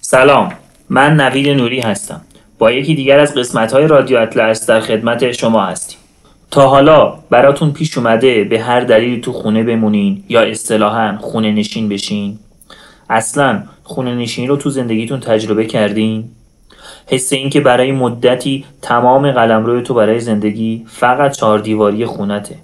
سلام، من نوید نوری هستم. با یکی دیگر از قسمت‌های رادیو اطلس در خدمت شما هستیم. تا حالا براتون پیش اومده به هر دلیلی تو خونه بمونین یا اصطلاحاً خونه نشین بشین؟ اصلاً خونه نشینی رو تو زندگیتون تجربه کردین؟ حس این که برای مدتی تمام قلمرو تو برای زندگی فقط چهار دیواری خونته.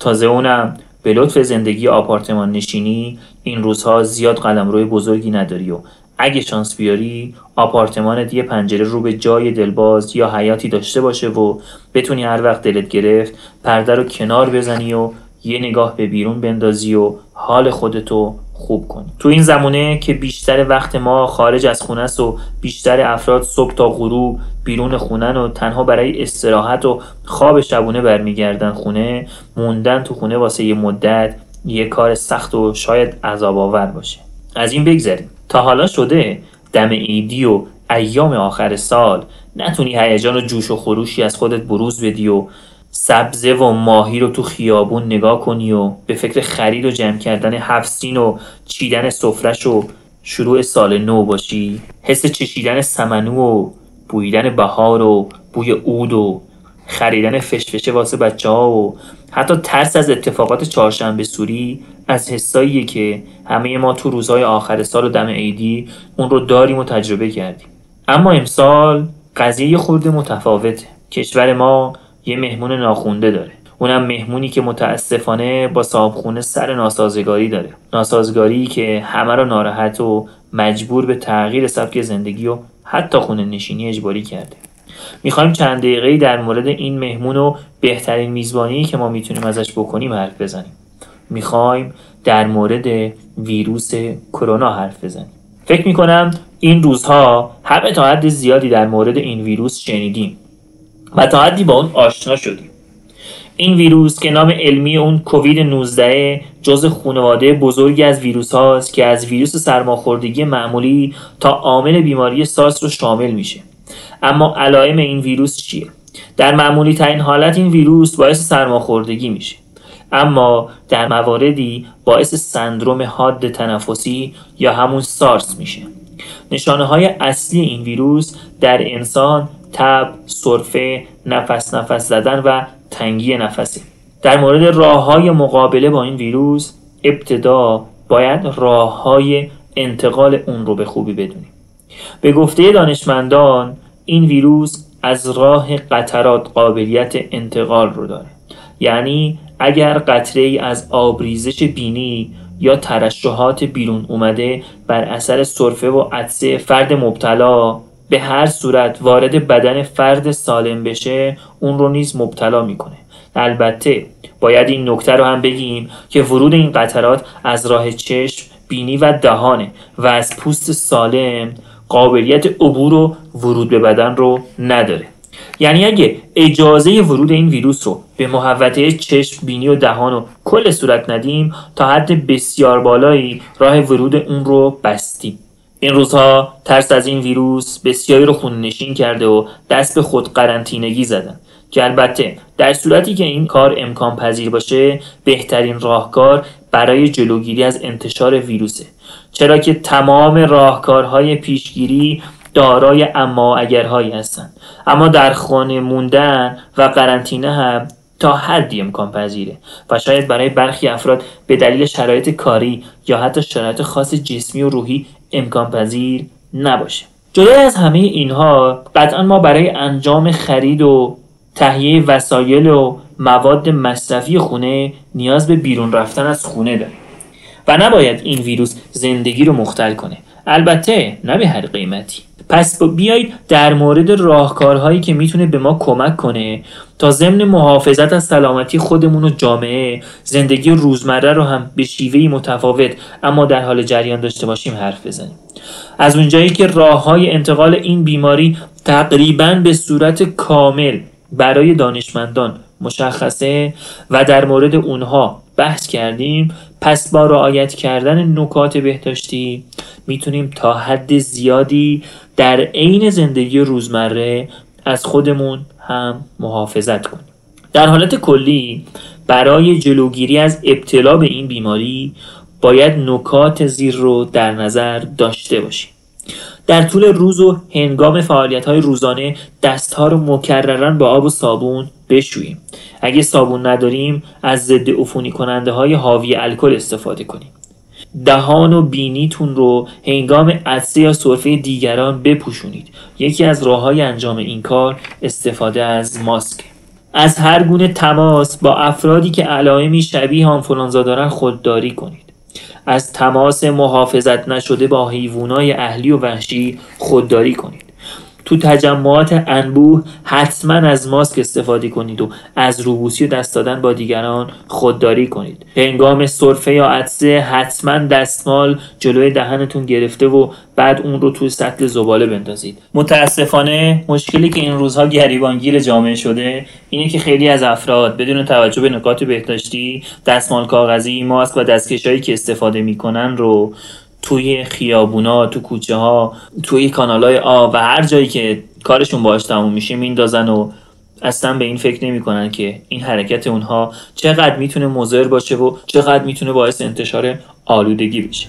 تازه اونم به لطف زندگی آپارتمان نشینی این روزها زیاد قلمروی بزرگی نداری و اگه شانس بیاری آپارتمانت یه پنجره رو به جای دلباز یا حیاتی داشته باشه و بتونی هر وقت دلت گرفت پرده رو کنار بزنی و یه نگاه به بیرون بندازی و حال خودتو خوب کنی. تو این زمونه که بیشتر وقت ما خارج از خونه است و بیشتر افراد صبح تا غروب بیرون خونن و تنها برای استراحت و خواب شبونه برمیگردن خونه، موندن تو خونه واسه یه مدت یه کار سخت و شاید عذاب آور باشه. از این بگذریم. تا حالا شده دم عیدی و ایام آخر سال نتونی هیجان و جوش و خروشی از خودت بروز بدی و سبزه و ماهی رو تو خیابون نگاه کنی و به فکر خرید و جمع کردن هفت‌سین و چیدن سفرش و شروع سال نو باشی؟ حس چشیدن سمنو و بویدن بهار و بوی عود و خریدن فشفشه واسه بچه‌ها و حتی ترس از اتفاقات چهارشنبه سوری از حساییه که همه ما تو روزهای آخر سال و دم عیدی اون رو داریم و تجربه کردیم. اما امسال قضیه یه خورده متفاوته. کشور ما یه مهمون ناخونده داره، اونم مهمونی که متاسفانه با صاحبخونه سر ناسازگاری داره، ناسازگاری که همه رو ناراحت و مجبور به تغییر سبک زندگی و حتی خونه نشینی اجباری کرده. میخوایم چند دقیقه‌ای در مورد این مهمون و بهترین میزبانی که ما میتونیم ازش بکنیم حرف بزنیم. میخوایم در مورد ویروس کرونا حرف بزنیم. فکر میکنم این روزها همه تا حد زیادی در مورد این ویروس شنیدیم و تا حدی با اون آشنا شدیم. این ویروس که نام علمی اون کووید 19 جزء خانواده بزرگی از ویروس هاست که از ویروس سرماخوردگی معمولی تا عامل بیماری سارس رو شامل میشه. اما علائم این ویروس چیه؟ در معمولی ترین حالت این ویروس باعث سرماخوردگی میشه، اما در مواردی باعث سندروم حاد تنفسی یا همون سارس میشه. نشانه‌های اصلی این ویروس در انسان تب، سرفه، نفس زدن و تنگی نفسه. در مورد راه‌های مقابله با این ویروس، ابتدا باید راه‌های انتقال اون رو به خوبی بدونیم. به گفته دانشمندان این ویروس از راه قطرات قابلیت انتقال رو داره، یعنی اگر قطره‌ای از آبریزش بینی یا ترشحات بیرون اومده بر اثر سرفه و عطسه فرد مبتلا به هر صورت وارد بدن فرد سالم بشه اون رو نیز مبتلا میکنه. البته باید این نکته رو هم بگیم که ورود این قطرات از راه چشم، بینی و دهانه و از پوست سالم قابلیت عبور و ورود به بدن رو نداره. یعنی اگه اجازه ورود این ویروس رو به محوطه چشم، بینی و دهان و کل صورت ندیم، تا حد بسیار بالایی راه ورود اون رو بستیم. این روزها ترس از این ویروس بسیاری رو خونه‌نشین کرده و دست به خود قرنطینگی زدن که البته در صورتی که این کار امکان پذیر باشه بهترین راهکار برای جلوگیری از انتشار ویروسه، چرا که تمام راهکارهای پیشگیری دارای اما اگرهایی هستند. اما در خانه موندن و قرنطینه هم تا حدی امکان پذیره و شاید برای برخی افراد به دلیل شرایط کاری یا حتی شرایط خاص جسمی و روحی امکان پذیر نباشه. جدا از همه اینها قطعا ما برای انجام خرید و تهیه وسایل و مواد مصرفی خونه نیاز به بیرون رفتن از خونه داریم و نباید این ویروس زندگی رو مختل کنه. البته نه به هر قیمتی. پس بیایید در مورد راهکارهایی که میتونه به ما کمک کنه تا ضمن محافظت از سلامتی خودمون و جامعه زندگی روزمره رو هم به شیوهی متفاوت اما در حال جریان داشته باشیم حرف بزنیم. از اونجایی که راههای انتقال این بیماری تقریباً به صورت کامل برای دانشمندان مشخصه و در مورد اونها بحث کردیم، پس با رعایت کردن نکات بهداشتی میتونیم تا حد زیادی در عین زندگی روزمره از خودمون هم محافظت کنیم. در حالت کلی برای جلوگیری از ابتلا به این بیماری باید نکات زیر رو در نظر داشته باشیم. در طول روز و هنگام فعالیت‌های روزانه دست‌ها رو مکرراً با آب و صابون بشوییم. اگه صابون نداریم از ضد عفونی کننده‌های حاوی الکل استفاده کنیم. دهان و بینیتون رو هنگام عطسه یا سرفه دیگران بپوشونید. یکی از راه‌های انجام این کار استفاده از ماسک. از هر گونه تماس با افرادی که علائمی شبیه آنفولانزا دارن خودداری کنید. از تماس محافظت نشده با حیوانات اهلی و وحشی خودداری کنید. تو تجمعات انبوه حتما از ماسک استفاده کنید و از روبوسی و دست دادن با دیگران خودداری کنید. هنگام سرفه یا عطسه حتما دستمال جلوی دهنتون گرفته و بعد اون رو توی سطل زباله بندازید. متاسفانه مشکلی که این روزها گریبانگیر جامعه شده اینه که خیلی از افراد بدون توجه به نکات بهداشتی دستمال کاغذی، ماسک و دستکشایی که استفاده میکنن رو توی خیابونا، تو کوچه ها، توی کانالای آب و هر جایی که کارشون باهاش تموم میشه میندازن و اصلا به این فکر نمیکنن که این حرکت اونها چقدر میتونه مضر باشه و چقدر میتونه باعث انتشار آلودگی بشه.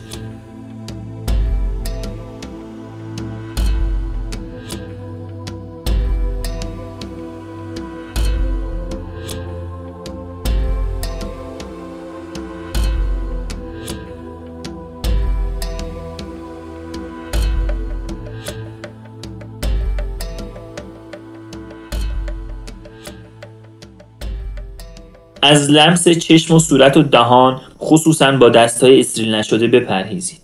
از لمس چشم و صورت و دهان خصوصاً با دست‌های استریل نشده بپرهیزید.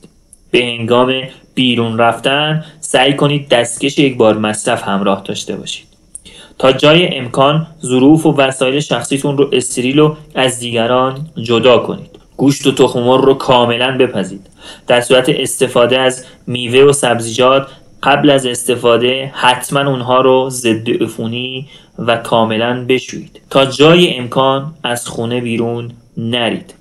به هنگام بیرون رفتن سعی کنید دستکش یک بار مصرف همراه داشته باشید. تا جای امکان ظروف و وسایل شخصیتون رو استریل و از دیگران جدا کنید. گوشت و تخم مرغ رو کاملاً بپزید. در صورت استفاده از میوه و سبزیجات قبل از استفاده حتما اونها رو ضد عفونی و کاملا بشویید. تا جای امکان از خونه بیرون نرید،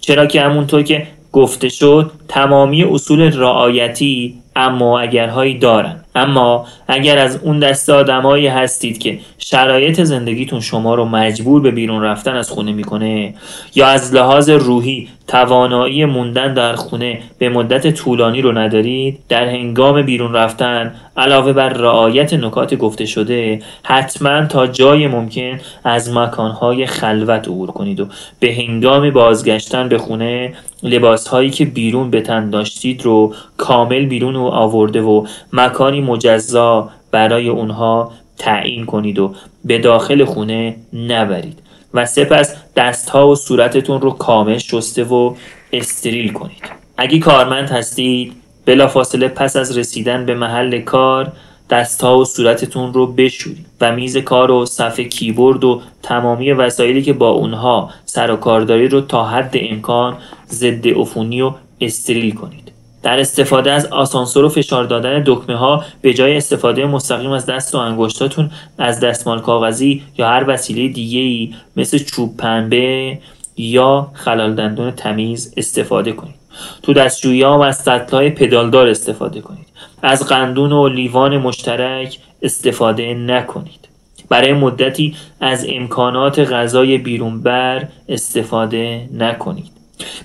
چرا که همونطور که گفته شد تمامی اصول رعایتی اما اگرهایی دارن. اما اگر از اون دسته آدمایی هستید که شرایط زندگیتون شما رو مجبور به بیرون رفتن از خونه میکنه یا از لحاظ روحی توانایی موندن در خونه به مدت طولانی رو ندارید، در هنگام بیرون رفتن علاوه بر رعایت نکات گفته شده حتما تا جای ممکن از مکانهای خلوت عبور کنید و به هنگام بازگشتن به خونه لباسهایی که بیرون به تن داشتید رو کامل بیرون آورده و مکانی مجزا برای اونها تعیین کنید و به داخل خونه نبرید و سپس دستها و صورتتون رو کامل شسته و استریل کنید. اگه کارمند هستید بلافاصله پس از رسیدن به محل کار دستها و صورتتون رو بشورید و میز کار و صفحه کیبورد و تمامی وسایلی که با اونها سر و کار دارید رو تا حد امکان ضد عفونی و استریل کنید. در استفاده از آسانسور و فشار دادن دکمه ها به جای استفاده مستقیم از دست و انگشتاتون از دستمال کاغذی یا هر وسیله دیگه‌ای مثل چوب پنبه یا خلال دندون تمیز استفاده کنید. تو دستشویی ها از سطل‌های پدالدار استفاده کنید. از قندون و لیوان مشترک استفاده نکنید. برای مدتی از امکانات غذای بیرونبر استفاده نکنید.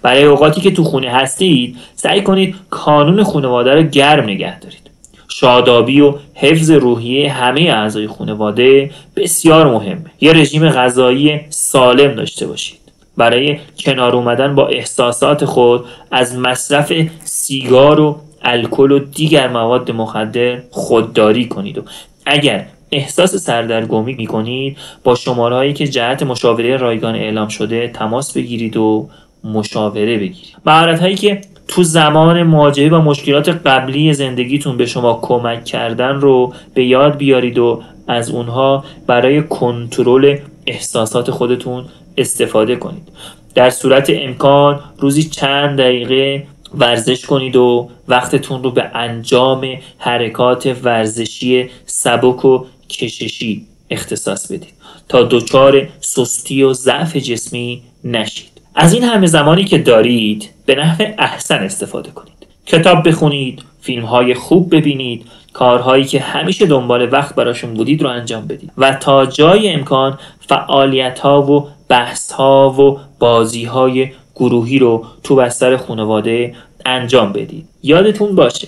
برای اوقاتی که تو خونه هستید سعی کنید کانون خانواده رو گرم نگه دارید. شادابی و حفظ روحیه همه اعضای خانواده بسیار مهمه. یه رژیم غذایی سالم داشته باشید. برای کنار اومدن با احساسات خود از مصرف سیگار و الکل و دیگر مواد مخدر خودداری کنید و اگر احساس سردرگمی می‌کنید با شمارهایی که جهت مشاوره رایگان اعلام شده تماس بگیرید و مشاوره بگیرید. مهارت‌هایی که تو زمان مواجهه با مشکلات قبلی زندگیتون به شما کمک کردن رو به یاد بیارید و از اونها برای کنترل احساسات خودتون استفاده کنید. در صورت امکان روزی چند دقیقه ورزش کنید و وقتتون رو به انجام حرکات ورزشی سبک و کششی اختصاص بدید تا دچار سستی و ضعف جسمی نشید. از این همه زمانی که دارید به نحو احسن استفاده کنید. کتاب بخونید، فیلم‌های خوب ببینید، کارهایی که همیشه دنبال وقت براشون بودید رو انجام بدید و تا جای امکان فعالیت‌ها و بحث‌ها و بازی‌های گروهی رو تو بستر خانواده انجام بدید. یادتون باشه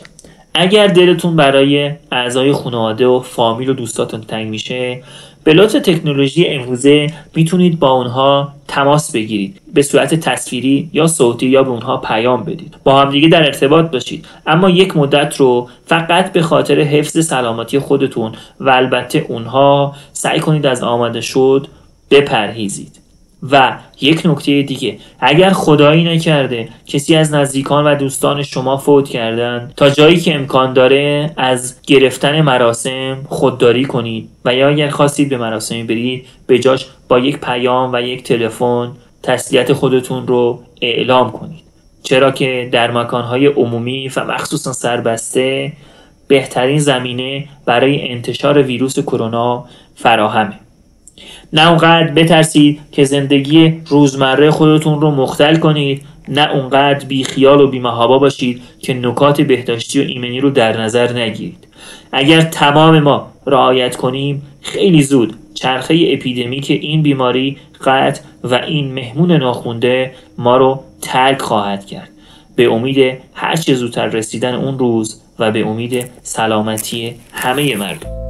اگر دلتون برای اعضای خانواده و فامیل و دوستاتون تنگ میشه، به لطف تکنولوژی امروزه میتونید با اونها تماس بگیرید، به صورت تصویری یا صوتی، یا به اونها پیام بدید، با همدیگه در ارتباط باشید. اما یک مدت رو فقط به خاطر حفظ سلامتی خودتون و البته اونها سعی کنید از آماده شد بپرهیزید. و یک نکته دیگه، اگر خدایی نکرده کسی از نزدیکان و دوستان شما فوت کردن، تا جایی که امکان داره از گرفتن مراسم خودداری کنید و یا اگر خواستید به مراسمی برید، به جاش با یک پیام و یک تلفن تسلیت خودتون رو اعلام کنید، چرا که در مکانهای عمومی و مخصوصا سربسته بهترین زمینه برای انتشار ویروس کرونا فراهمه. نه اونقدر بترسید که زندگی روزمره خودتون رو مختل کنید، نه اونقدر بیخیال و بیمهابا باشید که نکات بهداشتی و ایمنی رو در نظر نگیرید. اگر تمام ما رعایت کنیم، خیلی زود چرخه اپیدمیک این بیماری قطع و این مهمون ناخونده ما رو ترک خواهد کرد. به امید هرچه زودتر رسیدن اون روز و به امید سلامتی همه مردم.